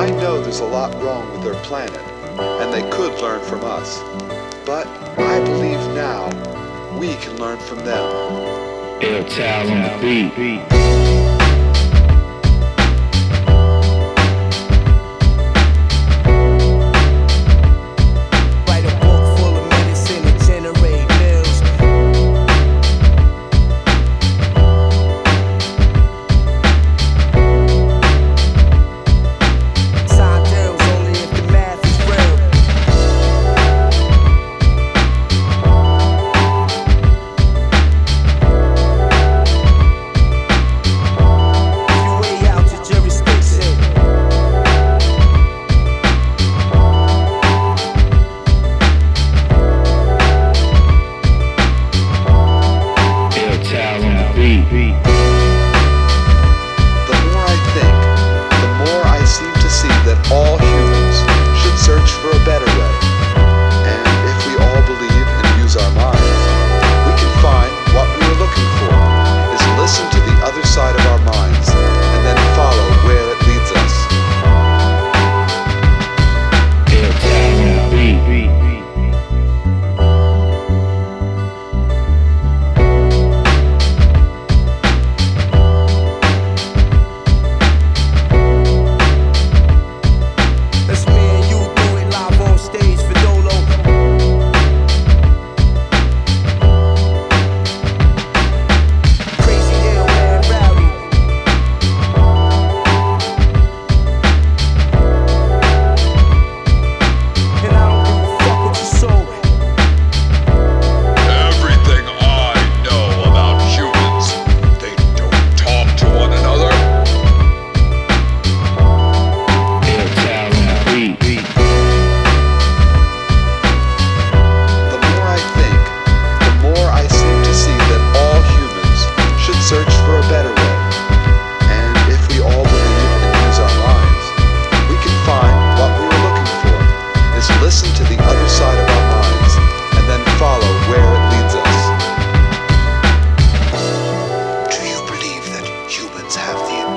I know there's a lot wrong with their planet, and they could learn from us. But I believe now we can learn from them. Airtown on the beat. Have the